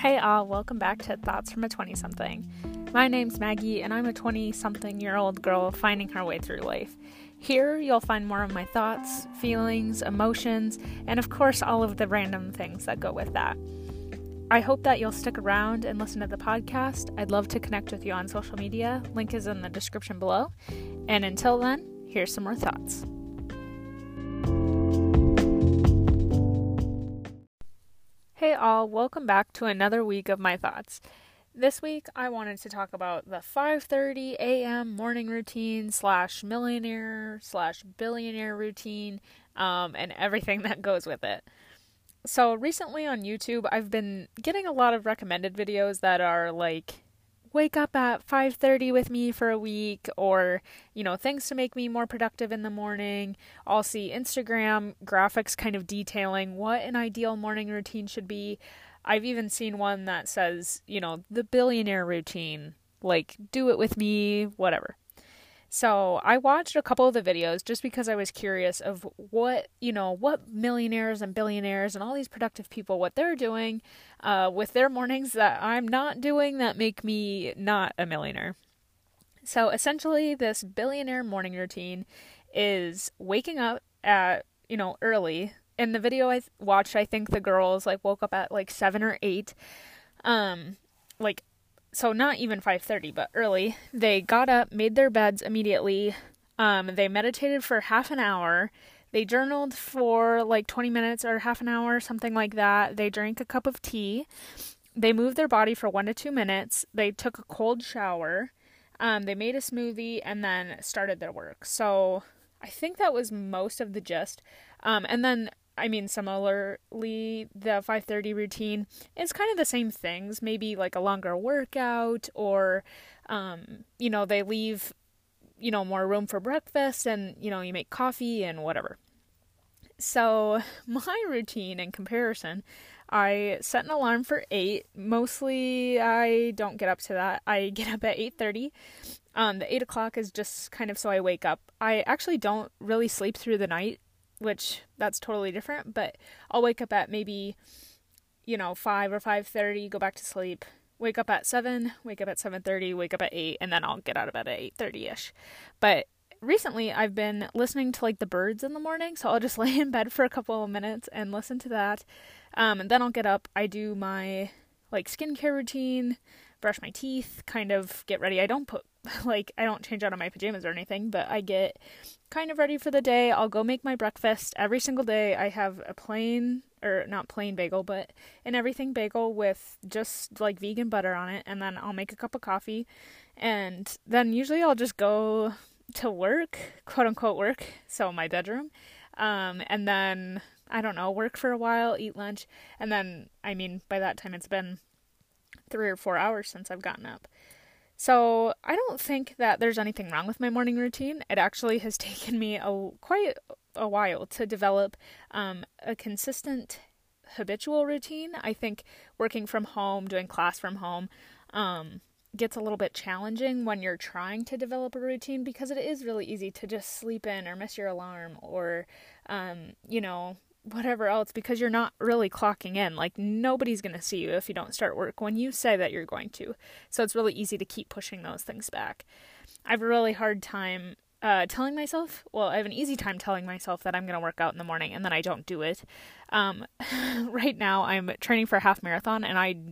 Hey all, welcome back to Thoughts from a 20-something. My name's Maggie and I'm a 20-something-year-old girl finding her way through life. Here you'll find more of my thoughts, feelings, emotions, and of course all of the random things that go with that. I hope that you'll stick around and listen to the podcast. I'd love to connect with you on social media. Link is in the description below. And until then, here's some more thoughts. Hey all, welcome back to another week of my thoughts. This week I wanted to talk about the 5:30 a.m. morning routine / millionaire / billionaire routine and everything that goes with it. So recently on YouTube I've been getting a lot of recommended videos that are like, wake up at 5:30 with me for a week, or, you know, things to make me more productive in the morning. I'll see Instagram graphics kind of detailing what an ideal morning routine should be. I've even seen one that says, you know, the billionaire routine, like, do it with me, whatever. So I watched a couple of the videos just because I was curious of what millionaires and billionaires and all these productive people, what they're doing with their mornings that I'm not doing that make me not a millionaire. So essentially this billionaire morning routine is waking up at, early. In the video I watched, I think the girls woke up at 7 or 8, so not even 5:30, but early. They got up, made their beds immediately. They meditated for half an hour. They journaled for 20 minutes or half an hour, something like that. They drank a cup of tea. They moved their body for 1 to 2 minutes. They took a cold shower. They made a smoothie and then started their work. So I think that was most of the gist. And then similarly, the 5:30 routine is kind of the same things, maybe a longer workout or, they leave, more room for breakfast and, you make coffee and whatever. So my routine in comparison, I set an alarm for 8. Mostly I don't get up to that. I get up at 8:30. The 8 o'clock is just kind of so I wake up. I actually don't really sleep through the night, which that's totally different, but I'll wake up at maybe, 5 or 5:30, go back to sleep, wake up at 7, wake up at 7:30, wake up at 8, and then I'll get out of bed at 8:30-ish. But recently I've been listening to the birds in the morning, so I'll just lay in bed for a couple of minutes and listen to that. And then I'll get up, I do my skincare routine, brush my teeth, kind of get ready. I don't put I don't change out of my pajamas or anything, but I get kind of ready for the day. I'll go make my breakfast. Every single day I have a plain, or not plain bagel, but an everything bagel with just vegan butter on it, and then I'll make a cup of coffee, and then usually I'll just go to work, quote unquote work, so my bedroom, and then, I don't know, work for a while, eat lunch, and then, by that time it's been 3 or 4 hours since I've gotten up. So I don't think that there's anything wrong with my morning routine. It actually has taken me quite a while to develop a consistent habitual routine. I think working from home, doing class from home gets a little bit challenging when you're trying to develop a routine, because it is really easy to just sleep in or miss your alarm or, whatever else, because you're not really clocking in. Nobody's going to see you if you don't start work when you say that you're going to. So it's really easy to keep pushing those things back. I have a really hard time telling myself, I have an easy time telling myself that I'm going to work out in the morning, and then I don't do it. Right now I'm training for a half marathon and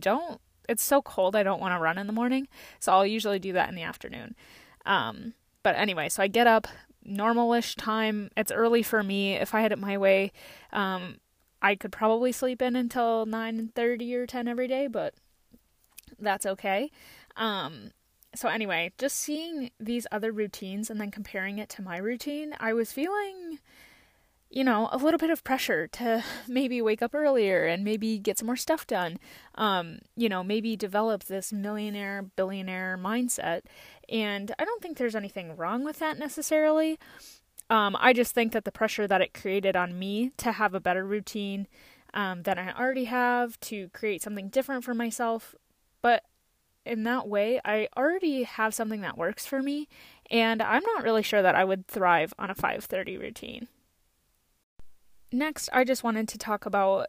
it's so cold I don't want to run in the morning. So I'll usually do that in the afternoon. But anyway, so I get up, normal-ish time. It's early for me. If I had it my way, I could probably sleep in until 9:30 or 10 every day, but that's okay. So anyway, just seeing these other routines and then comparing it to my routine, I was feeling, a little bit of pressure to maybe wake up earlier and maybe get some more stuff done. Maybe develop this millionaire, billionaire mindset. And I don't think there's anything wrong with that necessarily. I just think that the pressure that it created on me to have a better routine than I already have, to create something different for myself. But in that way, I already have something that works for me. And I'm not really sure that I would thrive on a 5:30 routine. Next, I just wanted to talk about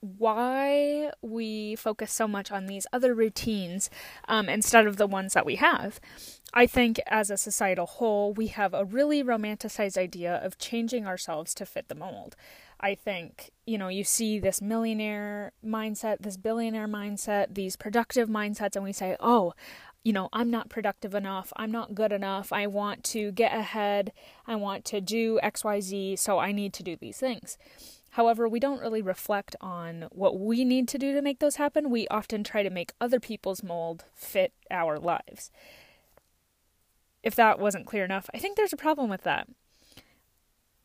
why we focus so much on these other routines instead of the ones that we have. I think as a societal whole, we have a really romanticized idea of changing ourselves to fit the mold. I think, you see this millionaire mindset, this billionaire mindset, these productive mindsets, and we say, oh, I'm not productive enough. I'm not good enough. I want to get ahead. I want to do X, Y, Z, so I need to do these things. However, we don't really reflect on what we need to do to make those happen. We often try to make other people's mold fit our lives. If that wasn't clear enough, I think there's a problem with that.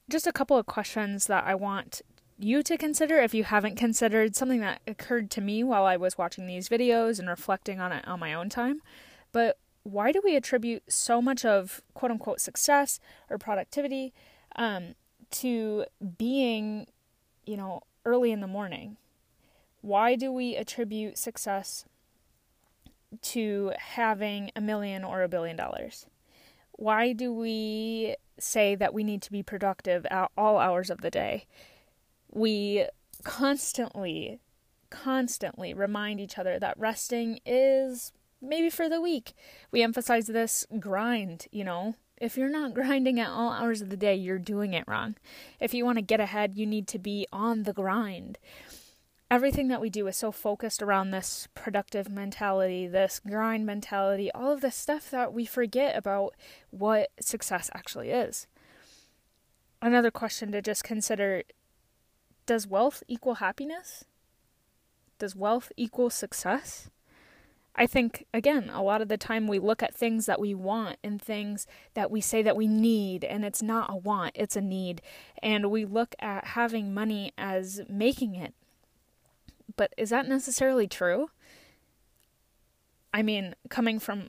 Just a couple of questions that I want you to consider if you haven't considered, something that occurred to me while I was watching these videos and reflecting on it on my own time. But why do we attribute so much of quote unquote success or productivity to being, early in the morning? Why do we attribute success to having $1 million or $1 billion? Why do we say that we need to be productive at all hours of the day? We constantly remind each other that resting is maybe for the weak. We emphasize this grind, If you're not grinding at all hours of the day, you're doing it wrong. If you want to get ahead, you need to be on the grind. Everything that we do is so focused around this productive mentality, this grind mentality, all of this stuff that we forget about what success actually is. Another question to just consider, does wealth equal happiness? Does wealth equal success? I think, again, a lot of the time we look at things that we want and things that we say that we need, and it's not a want, it's a need. And we look at having money as making it. But is that necessarily true? I mean, coming from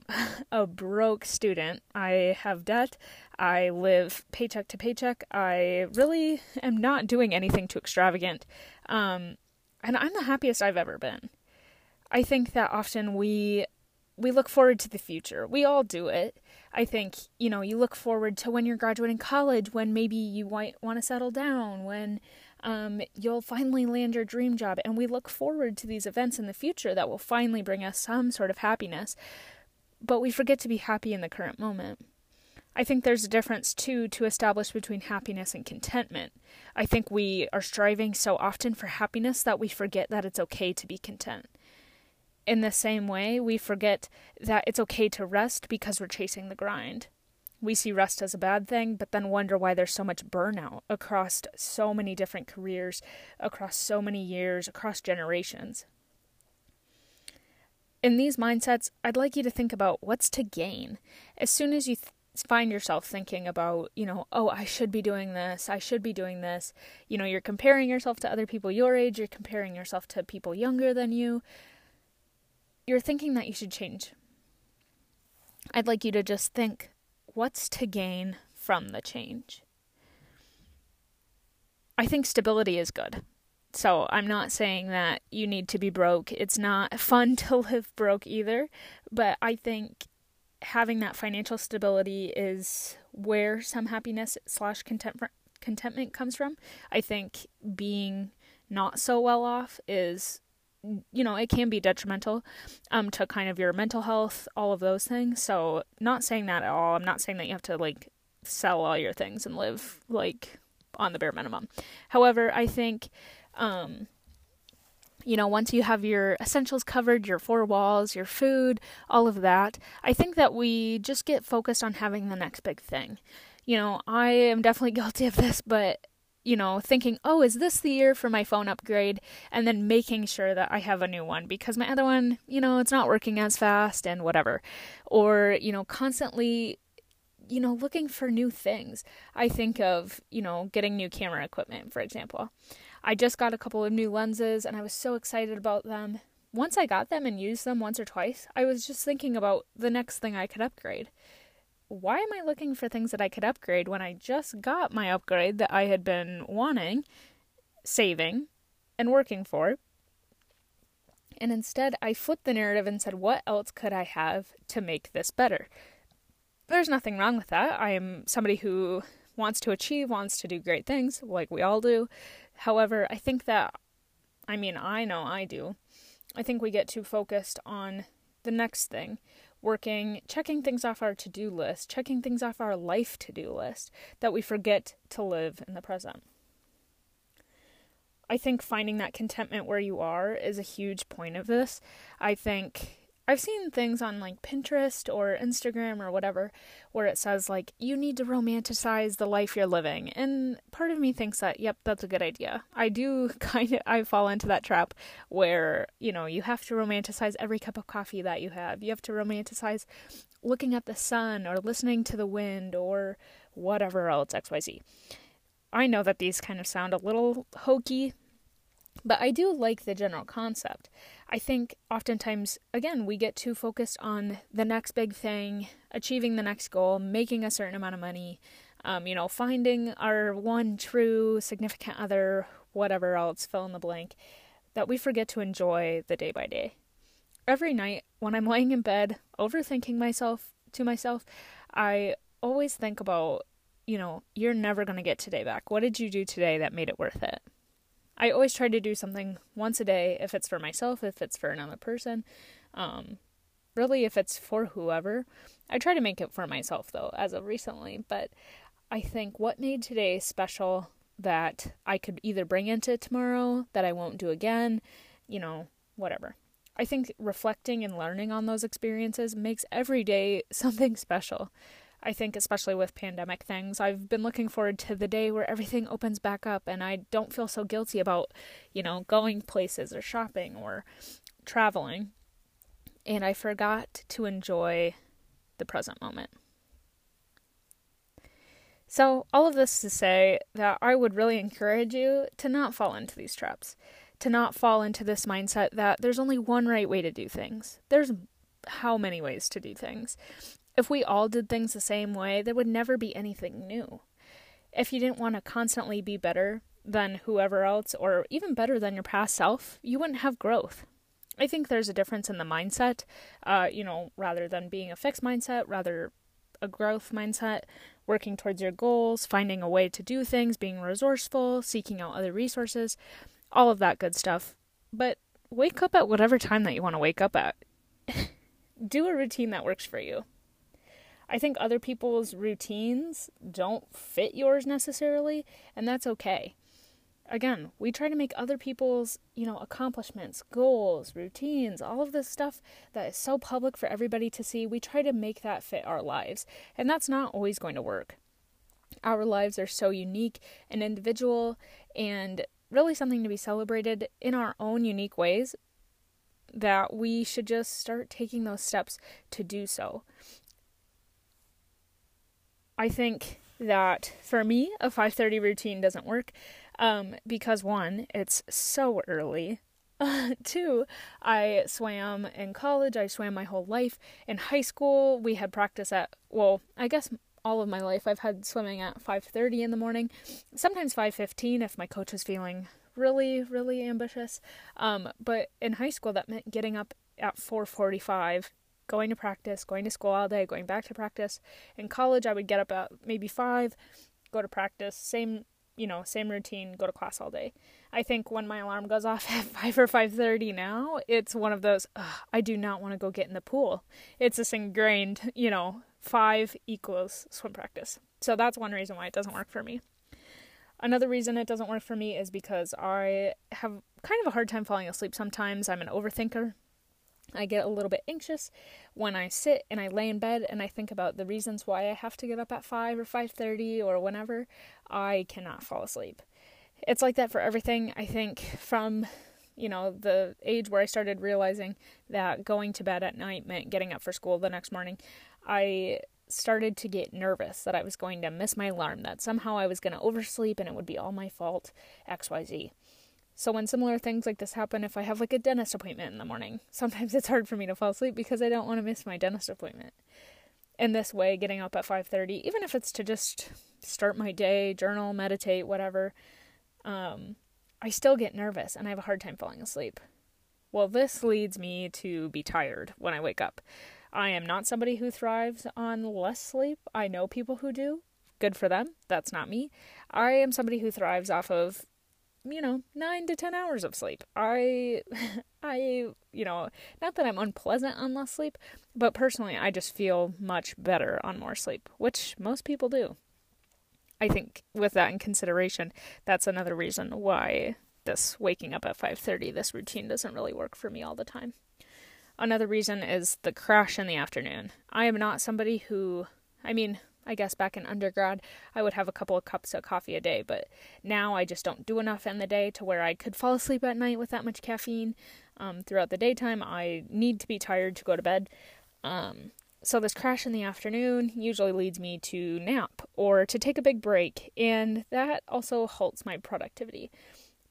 a broke student, I have debt, I live paycheck to paycheck, I really am not doing anything too extravagant, and I'm the happiest I've ever been. I think that often we look forward to the future. We all do it. I think, you look forward to when you're graduating college, when maybe you might want to settle down, when you'll finally land your dream job. And we look forward to these events in the future that will finally bring us some sort of happiness. But we forget to be happy in the current moment. I think there's a difference, too, to establish between happiness and contentment. I think we are striving so often for happiness that we forget that it's okay to be content. In the same way, we forget that it's okay to rest because we're chasing the grind. We see rest as a bad thing, but then wonder why there's so much burnout across so many different careers, across so many years, across generations. In these mindsets, I'd like you to think about what's to gain. As soon as you find yourself thinking about, oh, I should be doing this, I should be doing this. You're comparing yourself to other people your age, you're comparing yourself to people younger than you. You're thinking that you should change. I'd like you to just think, what's to gain from the change? I think stability is good. So I'm not saying that you need to be broke. It's not fun to live broke either. But I think having that financial stability is where some happiness / contentment comes from. I think being not so well off is, it can be detrimental to kind of your mental health, all of those things. So not saying that at all. I'm not saying that you have to sell all your things and live on the bare minimum. However, I think, once you have your essentials covered, your four walls, your food, all of that, I think that we just get focused on having the next big thing. I am definitely guilty of this, but thinking, oh, is this the year for my phone upgrade? And then making sure that I have a new one because my other one, it's not working as fast and whatever. Or, constantly, looking for new things. I think of, getting new camera equipment, for example. I just got a couple of new lenses and I was so excited about them. Once I got them and used them once or twice, I was just thinking about the next thing I could upgrade. Why am I looking for things that I could upgrade when I just got my upgrade that I had been wanting, saving, and working for? And instead, I flipped the narrative and said, what else could I have to make this better? There's nothing wrong with that. I am somebody who wants to achieve, wants to do great things, like we all do. However, I think that I mean, I know I do. I think we get too focused on the next thing, working, checking things off our to-do list, checking things off our life to-do list, that we forget to live in the present. I think finding that contentment where you are is a huge point of this. I think I've seen things on like Pinterest or Instagram or whatever where it says like you need to romanticize the life you're living. And part of me thinks that, yep, that's a good idea. I do kind of, I fall into that trap where, you know, you have to romanticize every cup of coffee that you have. You have to romanticize looking at the sun or listening to the wind or whatever else, XYZ. I know that these kind of sound a little hokey, but I do like the general concept. I think oftentimes, again, we get too focused on the next big thing, achieving the next goal, making a certain amount of money, finding our one true significant other, whatever else, fill in the blank, that we forget to enjoy the day by day. Every night when I'm laying in bed, overthinking myself, I always think about, you're never going to get today back. What did you do today that made it worth it? I always try to do something once a day, if it's for myself, if it's for another person, really if it's for whoever. I try to make it for myself though, as of recently, but I think what made today special that I could either bring into tomorrow, that I won't do again, whatever. I think reflecting and learning on those experiences makes every day something special. I think especially with pandemic things, I've been looking forward to the day where everything opens back up and I don't feel so guilty about, going places or shopping or traveling. And I forgot to enjoy the present moment. So all of this to say that I would really encourage you to not fall into these traps, to not fall into this mindset that there's only one right way to do things. There's how many ways to do things. If we all did things the same way, there would never be anything new. If you didn't want to constantly be better than whoever else, or even better than your past self, you wouldn't have growth. I think there's a difference in the mindset, rather than being a fixed mindset, rather a growth mindset, working towards your goals, finding a way to do things, being resourceful, seeking out other resources, all of that good stuff. But wake up at whatever time that you want to wake up at. Do a routine that works for you. I think other people's routines don't fit yours necessarily, and that's okay. Again, we try to make other people's, accomplishments, goals, routines, all of this stuff that is so public for everybody to see, we try to make that fit our lives, and that's not always going to work. Our lives are so unique and individual and really something to be celebrated in our own unique ways that we should just start taking those steps to do so. I think that for me, a 5:30 routine doesn't work because one, it's so early. Two, I swam in college. I swam my whole life. In high school, we had practice at, I guess all of my life I've had swimming at 5:30 in the morning, sometimes 5:15 if my coach was feeling really, really ambitious. But in high school, that meant getting up at 4:45. Going to practice, going to school all day, going back to practice. In college, I would get up at maybe 5, go to practice, same routine, go to class all day. I think when my alarm goes off at 5 or 5:30 now, it's one of those, I do not want to go get in the pool. It's this ingrained, 5 equals swim practice. So that's one reason why it doesn't work for me. Another reason it doesn't work for me is because I have kind of a hard time falling asleep sometimes. I'm an overthinker. I get a little bit anxious when I sit and I lay in bed and I think about the reasons why I have to get up at 5 or 5:30 or whenever. I cannot fall asleep. It's like that for everything. I think from, the age where I started realizing that going to bed at night meant getting up for school the next morning, I started to get nervous that I was going to miss my alarm, that somehow I was going to oversleep and it would be all my fault, XYZ. So when similar things like this happen, if I have like a dentist appointment in the morning, sometimes it's hard for me to fall asleep because I don't want to miss my dentist appointment. In this way, getting up at 5:30, even if it's to just start my day, journal, meditate, whatever, I still get nervous and I have a hard time falling asleep. Well, this leads me to be tired when I wake up. I am not somebody who thrives on less sleep. I know people who do. Good for them. That's not me. I am somebody who thrives off of you know, 9 to 10 hours of sleep. I, you know, not that I'm unpleasant on less sleep, but personally, I just feel much better on more sleep, which most people do. I think with that in consideration, that's another reason why this waking up at 5:30, this routine doesn't really work for me all the time. Another reason is the crash in the afternoon. I am not somebody who, I mean, I guess back in undergrad, I would have a couple of cups of coffee a day, but now I just don't do enough in the day to where I could fall asleep at night with that much caffeine. Throughout the daytime, I need to be tired to go to bed. So this crash in the afternoon usually leads me to nap or to take a big break, and that also halts my productivity.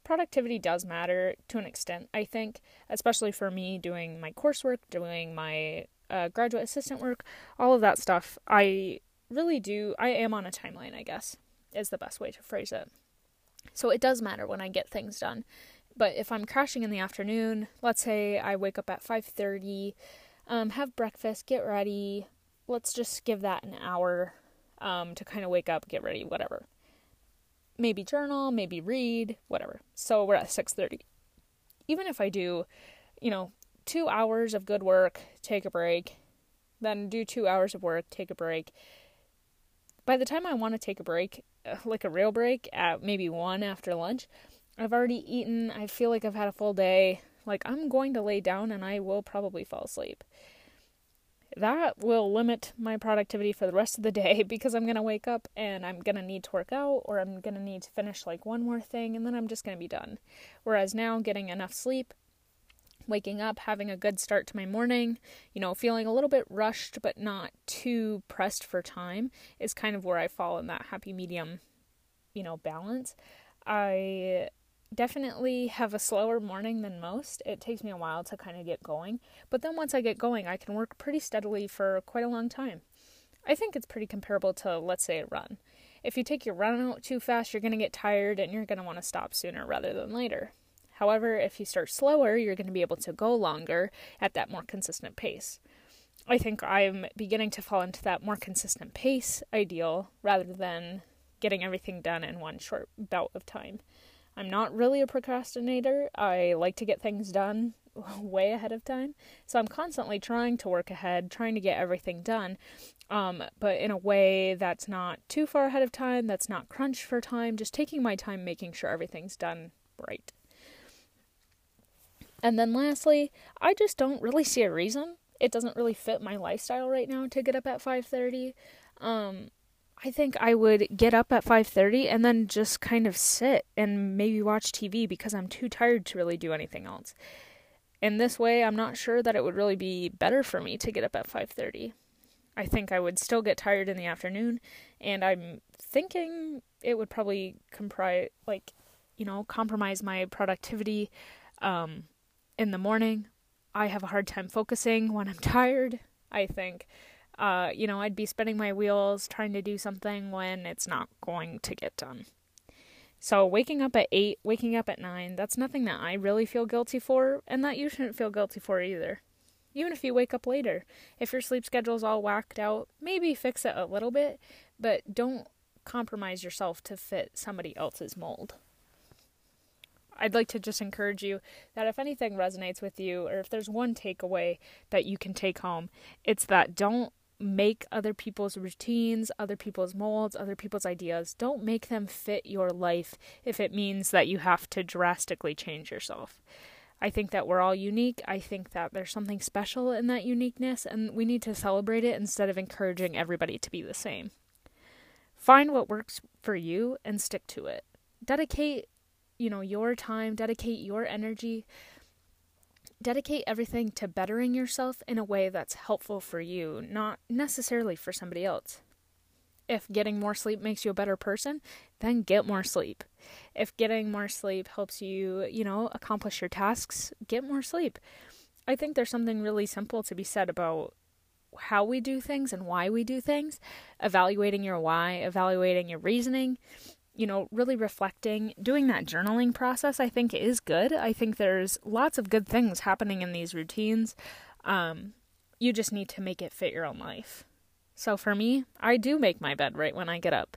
Productivity does matter to an extent, I think, especially for me doing my coursework, doing my graduate assistant work, all of that stuff. I am on a timeline, I guess, is the best way to phrase it. So it does matter when I get things done. But if I'm crashing in the afternoon, let's say I wake up at 5:30, have breakfast, get ready. Let's just give that an hour to kind of wake up, get ready, whatever. Maybe journal, maybe read, whatever. So we're at 6:30. Even if I do, 2 hours of good work, take a break, then do 2 hours of work, take a break. By the time I want to take a break, like a real break, at maybe 1 after lunch, I've already eaten, I feel like I've had a full day, like I'm going to lay down and I will probably fall asleep. That will limit my productivity for the rest of the day because I'm going to wake up and I'm going to need to work out, or I'm going to need to finish like one more thing, and then I'm just going to be done. Whereas now, getting enough sleep, waking up, having a good start to my morning, feeling a little bit rushed but not too pressed for time is kind of where I fall in that happy medium, balance. I definitely have a slower morning than most. It takes me a while to kind of get going, but then once I get going, I can work pretty steadily for quite a long time. I think it's pretty comparable to, let's say, a run. If you take your run out too fast, you're going to get tired and you're going to want to stop sooner rather than later. However, if you start slower, you're going to be able to go longer at that more consistent pace. I think I'm beginning to fall into that more consistent pace ideal rather than getting everything done in one short bout of time. I'm not really a procrastinator. I like to get things done way ahead of time. So I'm constantly trying to work ahead, trying to get everything done, but in a way that's not too far ahead of time, that's not crunch for time, just taking my time, making sure everything's done right. And then lastly, I just don't really see a reason. It doesn't really fit my lifestyle right now to get up at 5:30. I think I would get up at 5:30 and then just kind of sit and maybe watch TV because I'm too tired to really do anything else. In this way, I'm not sure that it would really be better for me to get up at 5:30. I think I would still get tired in the afternoon, and I'm thinking it would probably compromise my productivity in the morning. I have a hard time focusing when I'm tired, I think. I'd be spinning my wheels trying to do something when it's not going to get done. So waking up at 8, waking up at 9, that's nothing that I really feel guilty for, and that you shouldn't feel guilty for either. Even if you wake up later, if your sleep schedule's all whacked out, maybe fix it a little bit, but don't compromise yourself to fit somebody else's mold. I'd like to just encourage you that if anything resonates with you, or if there's one takeaway that you can take home, it's that don't make other people's routines, other people's molds, other people's ideas, don't make them fit your life if it means that you have to drastically change yourself. I think that we're all unique. I think that there's something special in that uniqueness, and we need to celebrate it instead of encouraging everybody to be the same. Find what works for you and stick to it. Dedicate your time, dedicate your energy, dedicate everything to bettering yourself in a way that's helpful for you, not necessarily for somebody else. If getting more sleep makes you a better person, then get more sleep. If getting more sleep helps you, accomplish your tasks, get more sleep. I think there's something really simple to be said about how we do things and why we do things, evaluating your why, evaluating your reasoning, really reflecting, doing that journaling process, I think is good. I think there's lots of good things happening in these routines. You just need to make it fit your own life. So for me, I do make my bed right when I get up.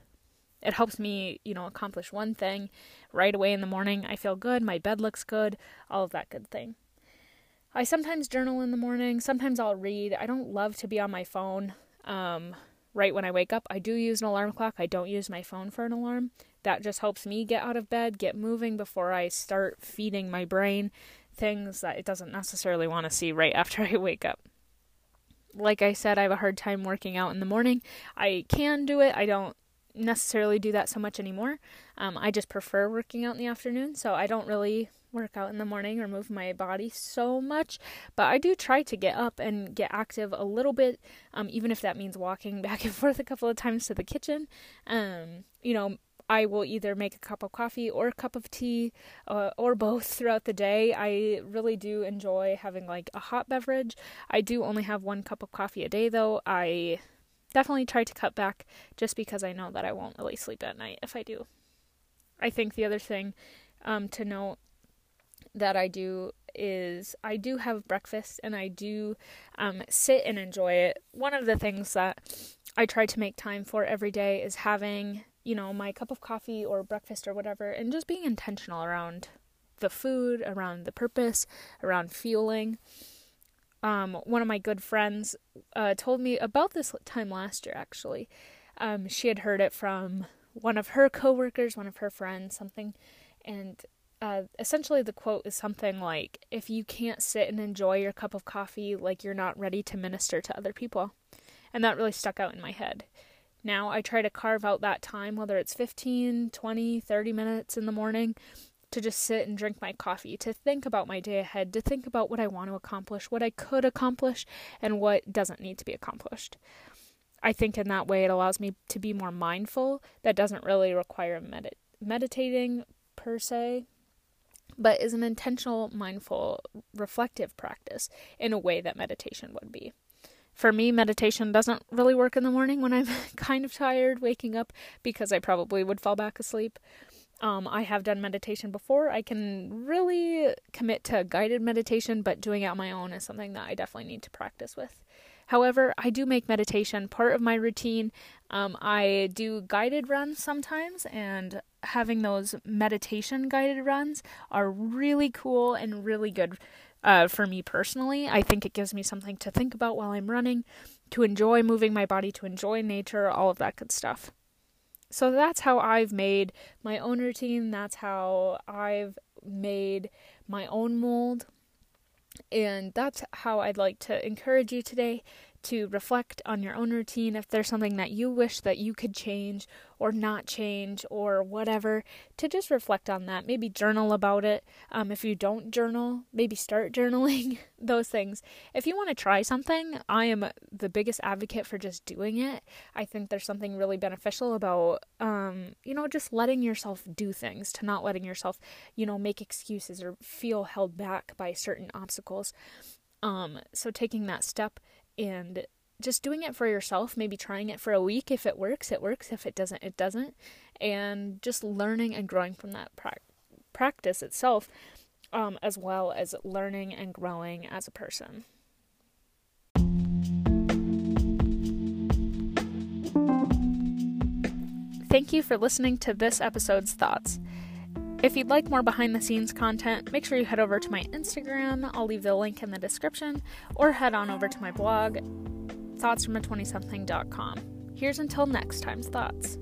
It helps me, accomplish one thing right away in the morning. I feel good. My bed looks good. All of that good thing. I sometimes journal in the morning. Sometimes I'll read. I don't love to be on my phone right when I wake up. I do use an alarm clock. I don't use my phone for an alarm. That just helps me get out of bed, get moving before I start feeding my brain things that it doesn't necessarily want to see right after I wake up. Like I said, I have a hard time working out in the morning. I can do it. I don't necessarily do that so much anymore. I just prefer working out in the afternoon, so I don't really work out in the morning or move my body so much, but I do try to get up and get active a little bit, even if that means walking back and forth a couple of times to the kitchen. I will either make a cup of coffee or a cup of tea or both throughout the day. I really do enjoy having a hot beverage. I do only have one cup of coffee a day though. I definitely try to cut back just because I know that I won't really sleep at night if I do. I think the other thing to note that I do is I do have breakfast and I do sit and enjoy it. One of the things that I try to make time for every day is having my cup of coffee or breakfast or whatever, and just being intentional around the food, around the purpose, around fueling. One of my good friends told me about this time last year, actually. She had heard it from one of her coworkers, one of her friends, something. And essentially the quote is something like, if you can't sit and enjoy your cup of coffee, you're not ready to minister to other people. And that really stuck out in my head. Now I try to carve out that time, whether it's 15, 20, 30 minutes in the morning, to just sit and drink my coffee, to think about my day ahead, to think about what I want to accomplish, what I could accomplish, and what doesn't need to be accomplished. I think in that way it allows me to be more mindful. That doesn't really require meditating per se, but is an intentional, mindful, reflective practice in a way that meditation would be. For me, meditation doesn't really work in the morning when I'm kind of tired waking up, because I probably would fall back asleep. I have done meditation before. I can really commit to guided meditation, but doing it on my own is something that I definitely need to practice with. However, I do make meditation part of my routine. I do guided runs sometimes, and having those meditation guided runs are really cool and really good. For me personally, I think it gives me something to think about while I'm running, to enjoy moving my body, to enjoy nature, all of that good stuff. So that's how I've made my own routine. That's how I've made my own mold. And that's how I'd like to encourage you today to reflect on your own routine. If there's something that you wish that you could change or not change or whatever, to just reflect on that. Maybe journal about it. If you don't journal, maybe start journaling. Those things. If you want to try something, I am the biggest advocate for just doing it. I think there's something really beneficial about, just letting yourself do things, to not letting yourself, make excuses or feel held back by certain obstacles. So taking that step and just doing it for yourself, maybe trying it for a week. If it works, it works. If it doesn't, it doesn't. And just learning and growing from that practice itself, as well as learning and growing as a person. Thank you for listening to this episode's thoughts. If you'd like more behind-the-scenes content, make sure you head over to my Instagram. I'll leave the link in the description, or head on over to my blog, thoughtsfroma20something.com. Here's until next time's thoughts.